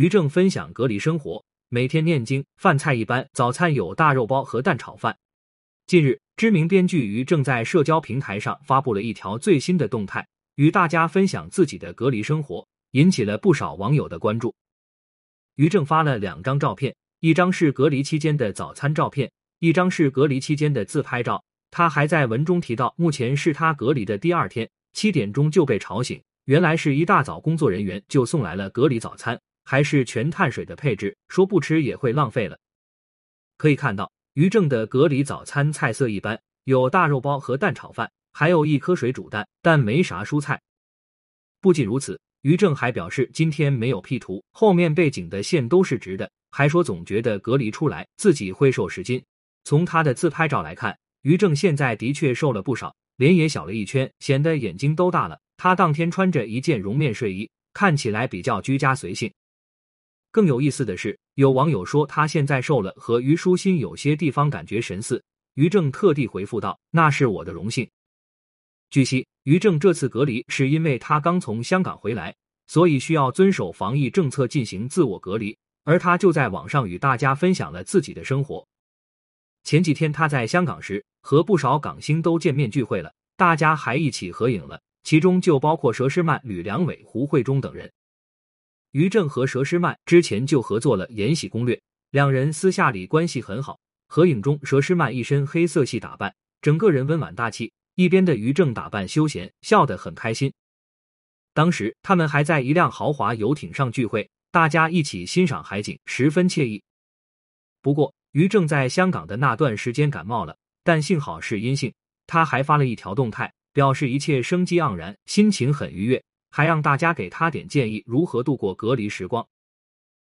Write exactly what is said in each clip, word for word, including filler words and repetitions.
于正分享隔离生活，每天念经，饭菜一般，早餐有大肉包和蛋炒饭。近日，知名编剧于正在社交平台上发布了一条最新的动态，与大家分享自己的隔离生活，引起了不少网友的关注。于正发了两张照片，一张是隔离期间的早餐照片，一张是隔离期间的自拍照。他还在文中提到，目前是他隔离的第二天，七点钟就被吵醒，原来是一大早工作人员就送来了隔离早餐，还是全碳水的配置，说不吃也会浪费了。可以看到，于正的隔离早餐菜色一般，有大肉包和蛋炒饭，还有一颗水煮蛋，但没啥蔬菜。不仅如此，于正还表示今天没有 P 图，后面背景的线都是直的，还说总觉得隔离出来自己会瘦十斤。从他的自拍照来看，于正现在的确瘦了不少，脸也小了一圈，显得眼睛都大了。他当天穿着一件绒面睡衣，看起来比较居家随性。更有意思的是，有网友说他现在瘦了和虞书欣有些地方感觉神似，于正特地回复道：“那是我的荣幸。”据悉，于正这次隔离是因为他刚从香港回来，所以需要遵守防疫政策进行自我隔离，而他就在网上与大家分享了自己的生活。前几天他在香港时，和不少港星都见面聚会了，大家还一起合影了，其中就包括佘诗曼、吕良伟、胡慧中等人。于正和佘诗曼之前就合作了《延禧攻略》，两人私下里关系很好。合影中，佘诗曼一身黑色系打扮，整个人温婉大气，一边的于正打扮休闲，笑得很开心。当时他们还在一辆豪华游艇上聚会，大家一起欣赏海景，十分惬意。不过于正在香港的那段时间感冒了，但幸好是阴性。他还发了一条动态，表示一切生机盎然，心情很愉悦，还让大家给他点建议如何度过隔离时光。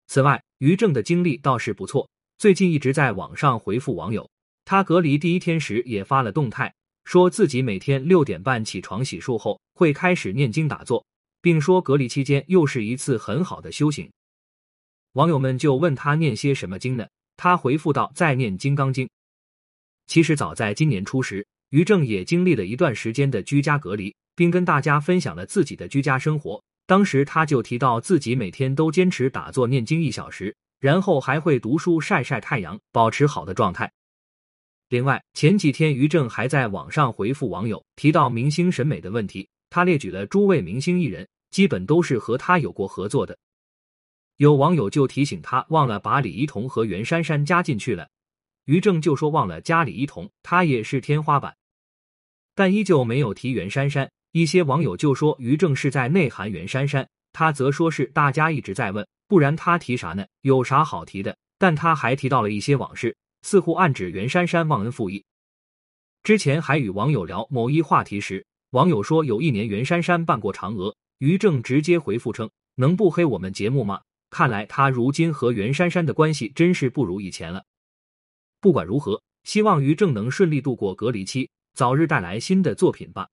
此外，于正的经历倒是不错，最近一直在网上回复网友。他隔离第一天时也发了动态，说自己每天六点半起床洗漱后会开始念经打坐，并说隔离期间又是一次很好的修行。网友们就问他念些什么经呢？他回复道：“在念《金刚经》。”其实早在今年初时，于正也经历了一段时间的居家隔离，并跟大家分享了自己的居家生活。当时他就提到自己每天都坚持打坐念经一小时，然后还会读书晒晒太阳，保持好的状态。另外，前几天于正还在网上回复网友，提到明星审美的问题，他列举了诸位明星艺人，基本都是和他有过合作的。有网友就提醒他忘了把李一桐和袁姗姗加进去了，于正就说忘了加李一桐，他也是天花板，但依旧没有提袁姗姗。一些网友就说于正是在内涵袁姗姗，他则说是大家一直在问，不然他提啥呢？有啥好提的？但他还提到了一些往事，似乎暗指袁姗姗忘恩负义。之前还与网友聊某一话题时，网友说有一年袁姗姗扮过嫦娥，于正直接回复称：“能不黑我们节目吗？”看来他如今和袁姗姗的关系真是不如以前了。不管如何，希望于正能顺利度过隔离期，早日带来新的作品吧。